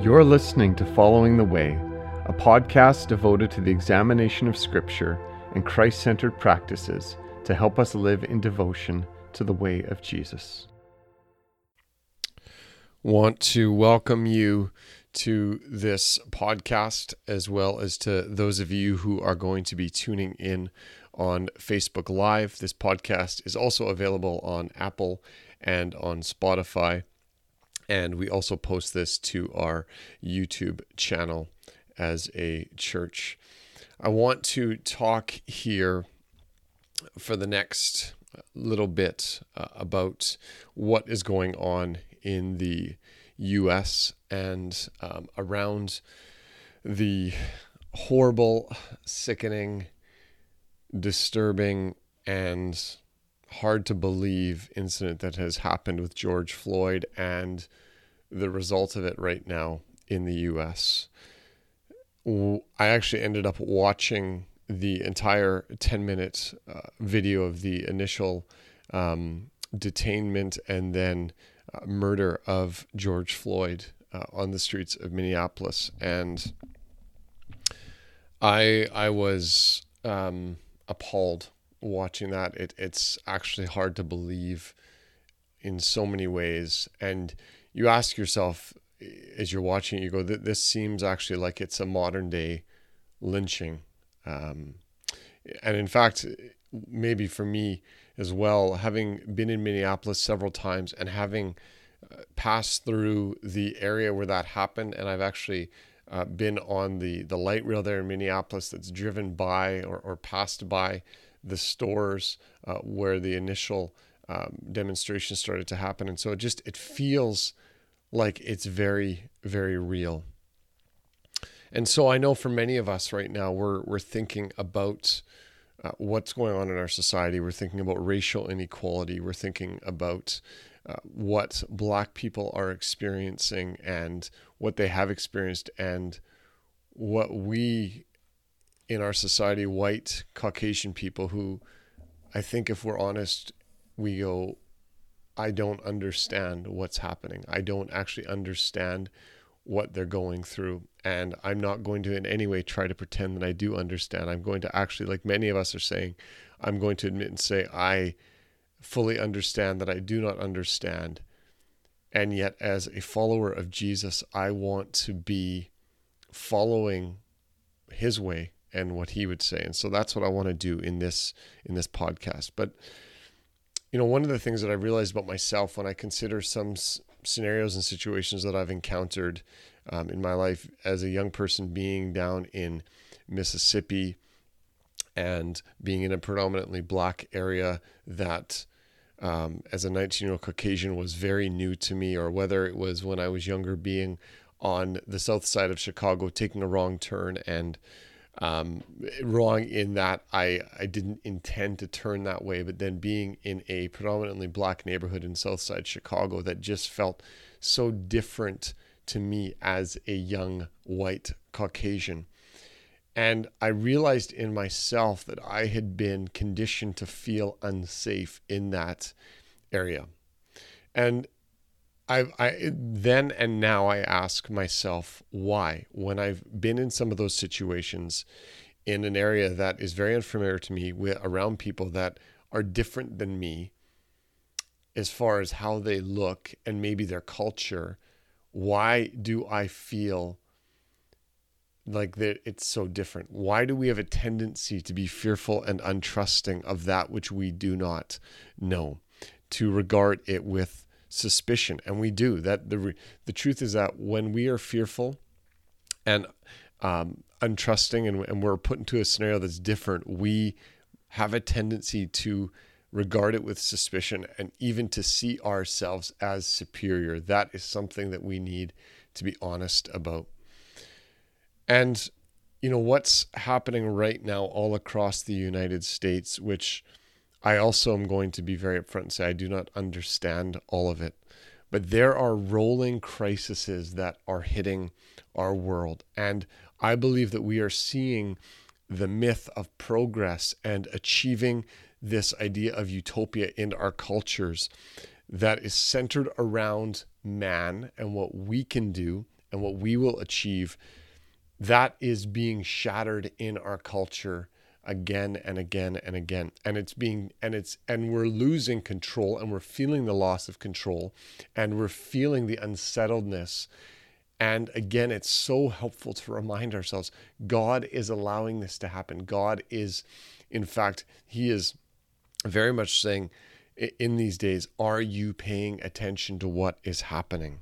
You're listening to Following the Way, a podcast devoted to the examination of Scripture and Christ-centered practices to help us live in devotion to the way of Jesus. Want to welcome you to this podcast, as well as to those of you who are going to be tuning in on Facebook Live. This podcast is also available on Apple and on Spotify. And we also post this to our YouTube channel as a church. I want to talk here for the next little bit about what is going on in the U.S. and around the horrible, sickening, disturbing, and hard to believe incident that has happened with George Floyd and the result of it right now in the U.S. I actually ended up watching the entire 10-minute video of the initial detainment and then murder of George Floyd on the streets of Minneapolis. And I was appalled watching that. It's actually hard to believe in so many ways. And you ask yourself, as you're watching, you go, this seems actually like it's a modern day lynching. And in fact, maybe for me as well, having been in Minneapolis several times and having passed through the area where that happened, and I've actually been on the light rail there in Minneapolis that's driven by or passed by the stores where the initial demonstration started to happen. And so it feels like it's very, very real. And so I know for many of us right now, we're thinking about what's going on in our society. We're thinking about racial inequality. We're thinking about what Black people are experiencing and what they have experienced and what we in our society, white Caucasian people, who I think if we're honest, we go, I don't understand what's happening. I don't actually understand what they're going through. And I'm not going to in any way try to pretend that I do understand. I'm going to actually, like many of us are saying, I'm going to admit and say, I fully understand that I do not understand. And yet as a follower of Jesus, I want to be following his way and what he would say. And so that's what I want to do in this podcast. But, you know, one of the things that I realized about myself when I consider some scenarios and situations that I've encountered in my life as a young person, being down in Mississippi and being in a predominantly Black area that as a 19-year-old Caucasian was very new to me, or whether it was when I was younger being on the south side of Chicago, taking a wrong turn and wrong in that I didn't intend to turn that way, but then being in a predominantly Black neighborhood in Southside Chicago that just felt so different to me as a young white Caucasian. And I realized in myself that I had been conditioned to feel unsafe in that area. And I then and now I ask myself why, when I've been in some of those situations in an area that is very unfamiliar to me, around people that are different than me as far as how they look and maybe their culture, why do I feel like that it's so different? Why do we have a tendency to be fearful and untrusting of that which we do not know, to regard it with suspicion? And we do that. The truth is that when we are fearful and untrusting and we're put into a scenario that's different, we have a tendency to regard it with suspicion and even to see ourselves as superior. That is something that we need to be honest about. And you know what's happening right now all across the United States, which I also am going to be very upfront and say I do not understand all of it, but there are rolling crises that are hitting our world. And I believe that we are seeing the myth of progress and achieving this idea of utopia in our cultures that is centered around man and what we can do and what we will achieve, that is being shattered in our culture again and again and again. And we're losing control, and we're feeling the loss of control, and we're feeling the unsettledness. And again, it's so helpful to remind ourselves, God is allowing this to happen. God is, in fact, he is very much saying in these days, are you paying attention to what is happening?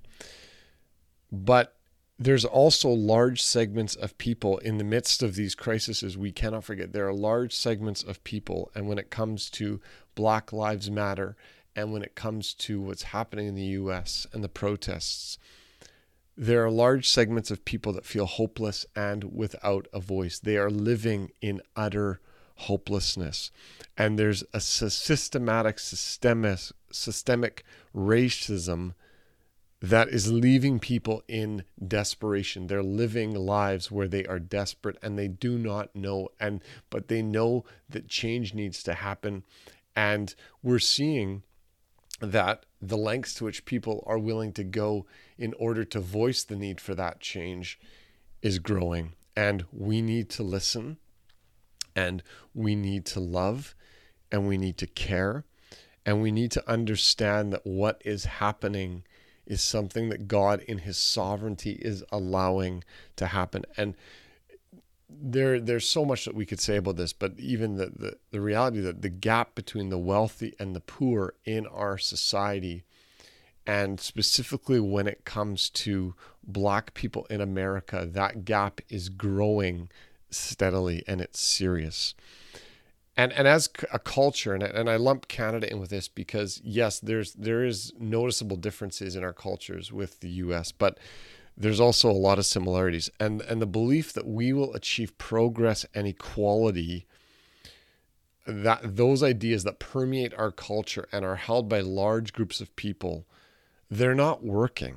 But there's also large segments of people in the midst of these crises. We cannot forget there are large segments of people. And when it comes to Black Lives Matter, and when it comes to what's happening in the US and the protests, there are large segments of people that feel hopeless and without a voice. They are living in utter hopelessness. And there's a systemic racism that is leaving people in desperation. They're living lives where they are desperate and they do not know. But they know that change needs to happen. And we're seeing that the lengths to which people are willing to go in order to voice the need for that change is growing. And we need to listen, and we need to love, and we need to care, and we need to understand that what is happening is something that God in his sovereignty is allowing to happen. And there's so much that we could say about this, but even the reality that the gap between the wealthy and the poor in our society, and specifically when it comes to Black people in America, that gap is growing steadily, and it's serious. And as a culture, and I lump Canada in with this because, yes, there is noticeable differences in our cultures with the U.S., but there's also a lot of similarities. And the belief that we will achieve progress and equality, that those ideas that permeate our culture and are held by large groups of people, they're not working.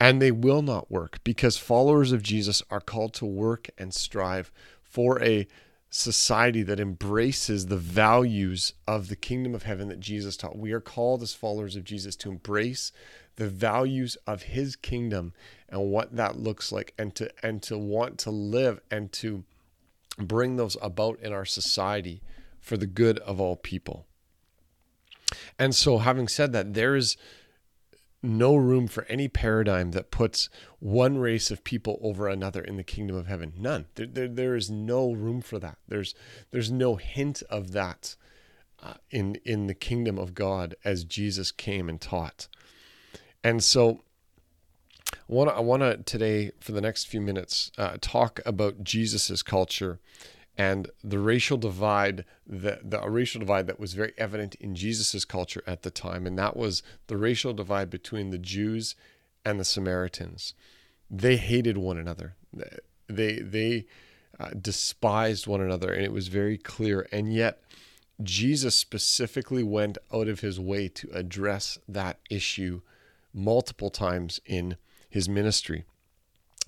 And they will not work, because followers of Jesus are called to work and strive for a society that embraces the values of the kingdom of heaven that Jesus taught. We are called as followers of Jesus to embrace the values of his kingdom and what that looks like, and to want to live and to bring those about in our society for the good of all people. And so, having said that, there is no room for any paradigm that puts one race of people over another in the kingdom of heaven. None. There is no room for that. There's no hint of that in the kingdom of God as Jesus came and taught. And so I want to today, for the next few minutes, talk about Jesus's culture and the racial divide, the racial divide that was very evident in Jesus's culture at the time, and that was the racial divide between the Jews and the Samaritans. They hated one another. They despised one another, and it was very clear. And yet, Jesus specifically went out of his way to address that issue multiple times in his ministry.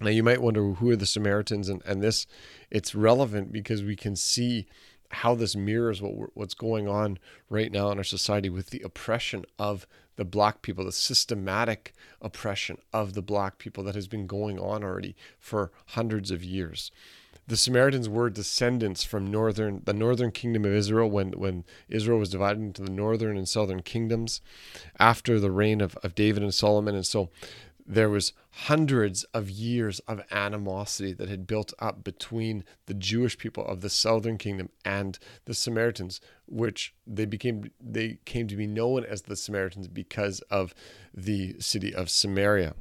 Now, you might wonder, who are the Samaritans? And this, it's relevant because we can see how this mirrors what's going on right now in our society with the oppression of the Black people, the systematic oppression of the Black people that has been going on already for hundreds of years. The Samaritans were descendants from the northern kingdom of Israel when Israel was divided into the northern and southern kingdoms after the reign of David and Solomon. And so there was hundreds of years of animosity that had built up between the Jewish people of the southern kingdom and the Samaritans, which they came to be known as the Samaritans because of the city of Samaria.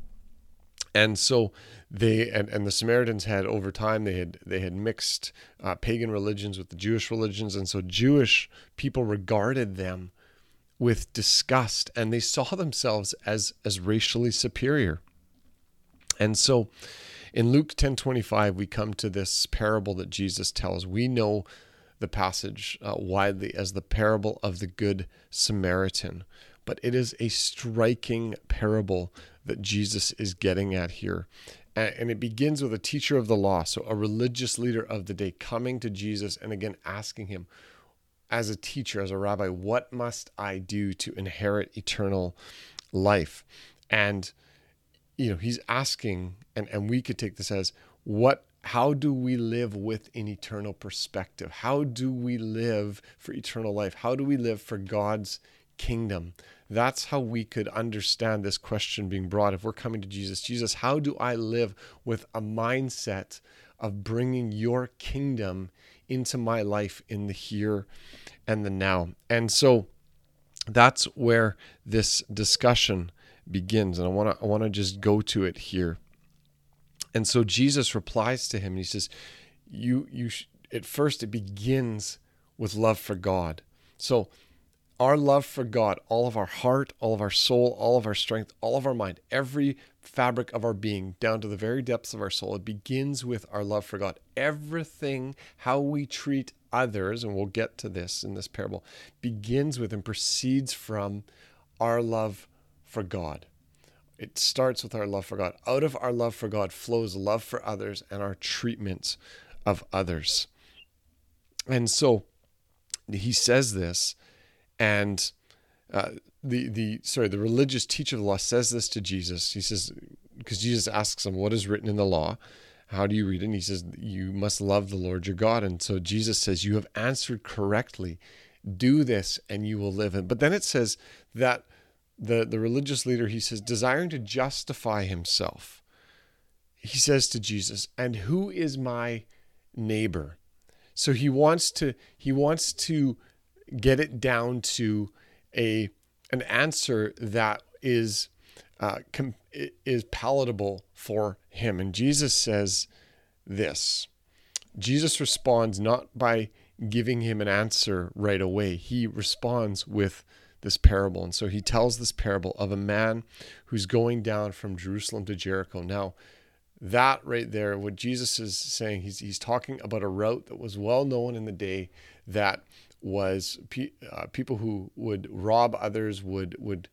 And so the Samaritans had, over time, they had mixed pagan religions with the Jewish religions, and so Jewish people regarded them with disgust, and they saw themselves as racially superior. And so in Luke 10:25, we come to this parable that Jesus tells. We know the passage widely as the parable of the Good Samaritan, but it is a striking parable that Jesus is getting at here. And it begins with a teacher of the law, so a religious leader of the day, coming to Jesus and again asking him, as a teacher, as a rabbi, what must I do to inherit eternal life? And you know, he's asking, and we could take this as, how do we live with an eternal perspective? How do we live for eternal life? How do we live for God's kingdom? That's how we could understand this question being brought. If we're coming to Jesus, Jesus, how do I live with a mindset of bringing your kingdom into my life in the here and the now? And so that's where this discussion begins. And I want to just go to it here. And so Jesus replies to him and he says, at first it begins with love for God. So our love for God, all of our heart, all of our soul, all of our strength, all of our mind, every fabric of our being, down to the very depths of our soul, it begins with our love for God. Everything, how we treat others, and we'll get to this in this parable, begins with and proceeds from our love for God. It starts with our love for God. Out of our love for God flows love for others and our treatments of others. And so he says this, and the religious teacher of the law says this to Jesus. He says, because Jesus asks him, what is written in the law? How do you read it? And he says, you must love the Lord your God. And so Jesus says, you have answered correctly. Do this and you will live. But then it says that the religious leader, he says, desiring to justify himself, he says to Jesus, and who is my neighbor? So he wants to get it down to an answer that is palatable for him. And Jesus says this. Jesus responds not by giving him an answer right away. He responds with this parable. And so he tells this parable of a man who's going down from Jerusalem to Jericho. Now, that right there, what Jesus is saying, he's talking about a route that was well known in the day, that was people who would rob others would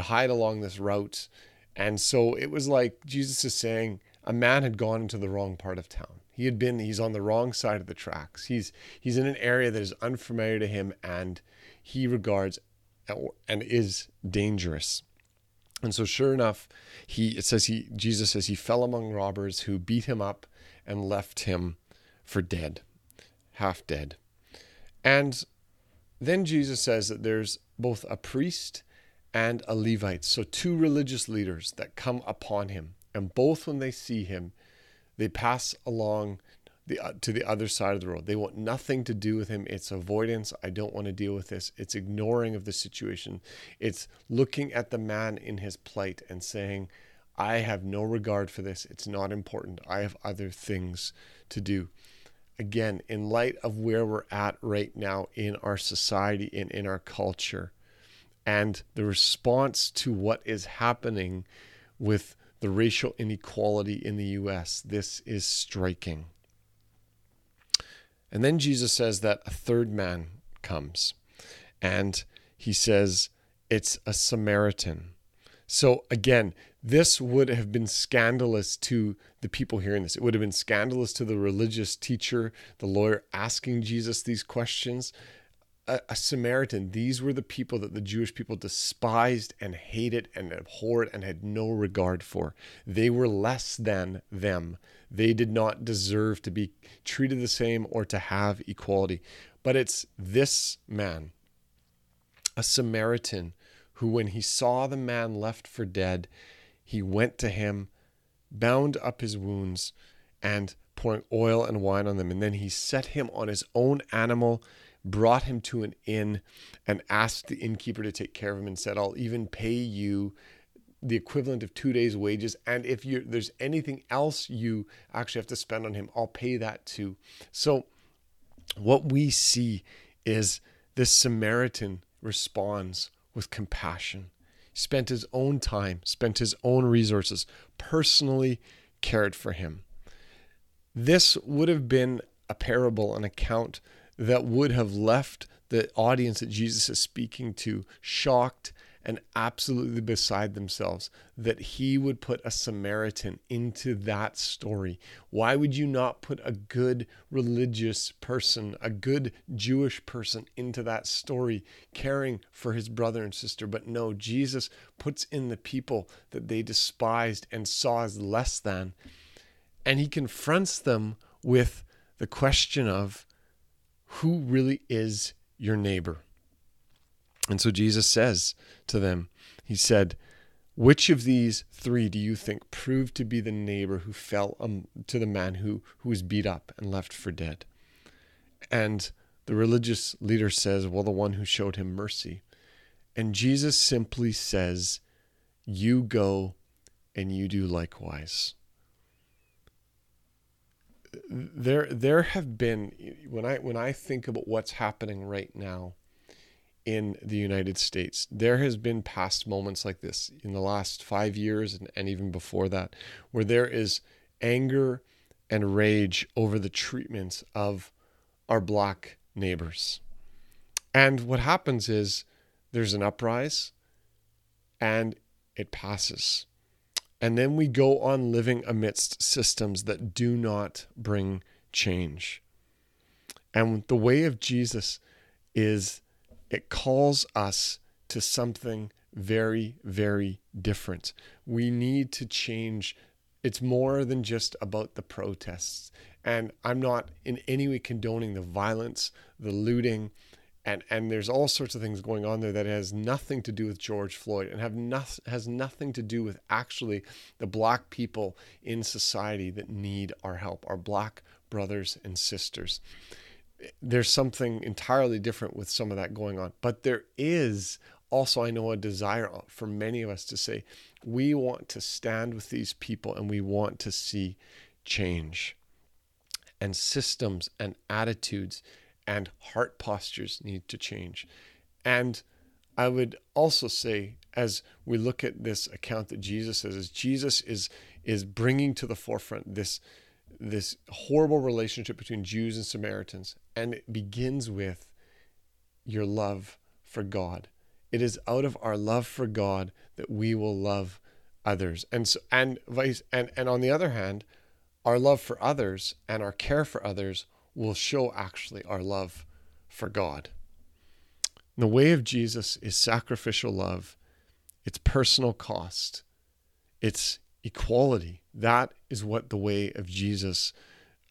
hide along this route. And so it was like Jesus is saying a man had gone into the wrong part of town. He's on the wrong side of the tracks. He's in an area that is unfamiliar to him and he regards and is dangerous. And so sure enough, Jesus says he fell among robbers who beat him up and left him for dead, half dead. And then Jesus says that there's both a priest and a Levite, so two religious leaders that come upon him. And both, when they see him, they pass along to the other side of the road. They want nothing to do with him. It's avoidance. I don't want to deal with this. It's ignoring of the situation. It's looking at the man in his plight and saying, I have no regard for this. It's not important. I have other things to do. Again, in light of where we're at right now in our society and in our culture, and the response to what is happening with the racial inequality in the U.S., this is striking. And then Jesus says that a third man comes, and he says it's a Samaritan. So again, this would have been scandalous to the people hearing this. It would have been scandalous to the religious teacher, the lawyer asking Jesus these questions. A Samaritan, these were the people that the Jewish people despised and hated and abhorred and had no regard for. They were less than them. They did not deserve to be treated the same or to have equality. But it's this man, a Samaritan, who when he saw the man left for dead, he went to him, bound up his wounds, and pouring oil and wine on them. And then he set him on his own animal, brought him to an inn, and asked the innkeeper to take care of him and said, I'll even pay you the equivalent of 2 days' wages. And if there's anything else you actually have to spend on him, I'll pay that too. So what we see is this Samaritan responds with compassion, spent his own time, spent his own resources, personally cared for him. This would have been a parable, an account that would have left the audience that Jesus is speaking to shocked and absolutely beside themselves that he would put a Samaritan into that story. Why would you not put a good religious person, a good Jewish person into that story, caring for his brother and sister? But no, Jesus puts in the people that they despised and saw as less than, and he confronts them with the question of, who really is your neighbor? And so Jesus says to them, he said, which of these three do you think proved to be the neighbor who fell to the man who was beat up and left for dead? And the religious leader says, well, the one who showed him mercy. And Jesus simply says, you go and you do likewise. There have been, when I think about what's happening right now in the United States, there has been past moments like this in the last 5 years and even before that, where there is anger and rage over the treatment of our black neighbors. And what happens is there's an uprise and it passes. And then we go on living amidst systems that do not bring change. And the way of Jesus is it calls us to something very, very different. We need to change. It's more than just about the protests. And I'm not in any way condoning the violence, the looting, and there's all sorts of things going on there that has nothing to do with George Floyd and has nothing to do with actually the black people in society that need our help, our black brothers and sisters. There's something entirely different with some of that going on. But there is also, I know, a desire for many of us to say, we want to stand with these people and we want to see change. And systems and attitudes and heart postures need to change. And I would also say, as we look at this account that Jesus says, is Jesus is bringing to the forefront this horrible relationship between Jews and Samaritans. And it begins with your love for God. It is out of our love for God that we will love others. And so, and on the other hand, our love for others and our care for others will show actually our love for God. And the way of Jesus is sacrificial love. It's personal cost. It's equality. That is what the way of Jesus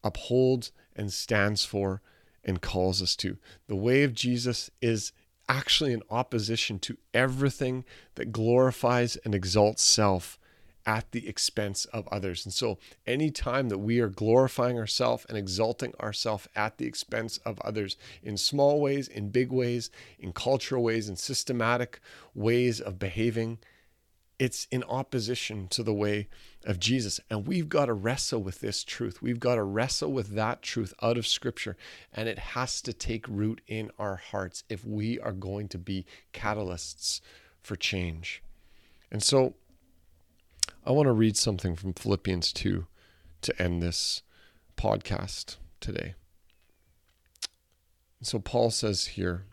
upholds and stands for and calls us to. The way of Jesus is actually in opposition to everything that glorifies and exalts self at the expense of others. And so any time that we are glorifying ourselves and exalting ourselves at the expense of others in small ways, in big ways, in cultural ways, in systematic ways of behaving, it's in opposition to the way of Jesus. And we've got to wrestle with this truth. We've got to wrestle with that truth out of Scripture. And it has to take root in our hearts if we are going to be catalysts for change. And so I want to read something from Philippians 2 to end this podcast today. So Paul says here,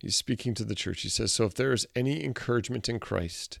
he's speaking to the church. He says, so if there is any encouragement in Christ,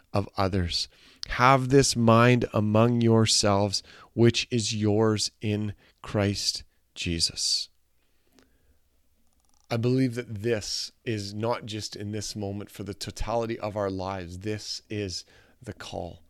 of others. Have this mind among yourselves, which is yours in Christ Jesus. I believe that this is not just in this moment for the totality of our lives. This is the call.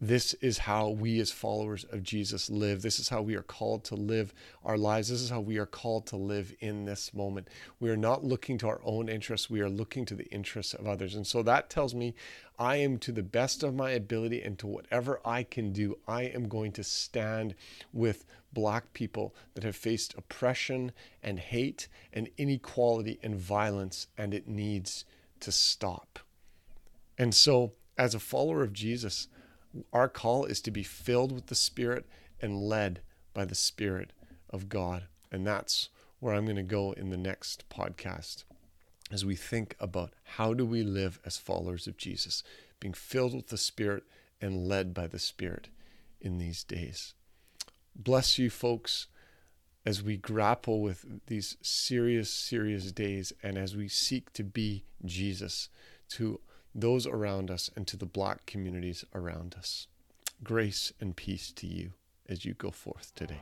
This is how we as followers of Jesus live. This is how we are called to live our lives. This is how we are called to live in this moment. We are not looking to our own interests. We are looking to the interests of others. And so that tells me I am, to the best of my ability and to whatever I can do, I am going to stand with black people that have faced oppression and hate and inequality and violence, and it needs to stop. And so as a follower of Jesus, our call is to be filled with the Spirit and led by the Spirit of God. And that's where I'm going to go in the next podcast, as we think about how do we live as followers of Jesus, being filled with the Spirit and led by the Spirit in these days. Bless you folks as we grapple with these serious, serious days, and as we seek to be Jesus to those around us and to the Black communities around us. Grace and peace to you as you go forth today.